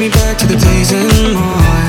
me back to the days and more.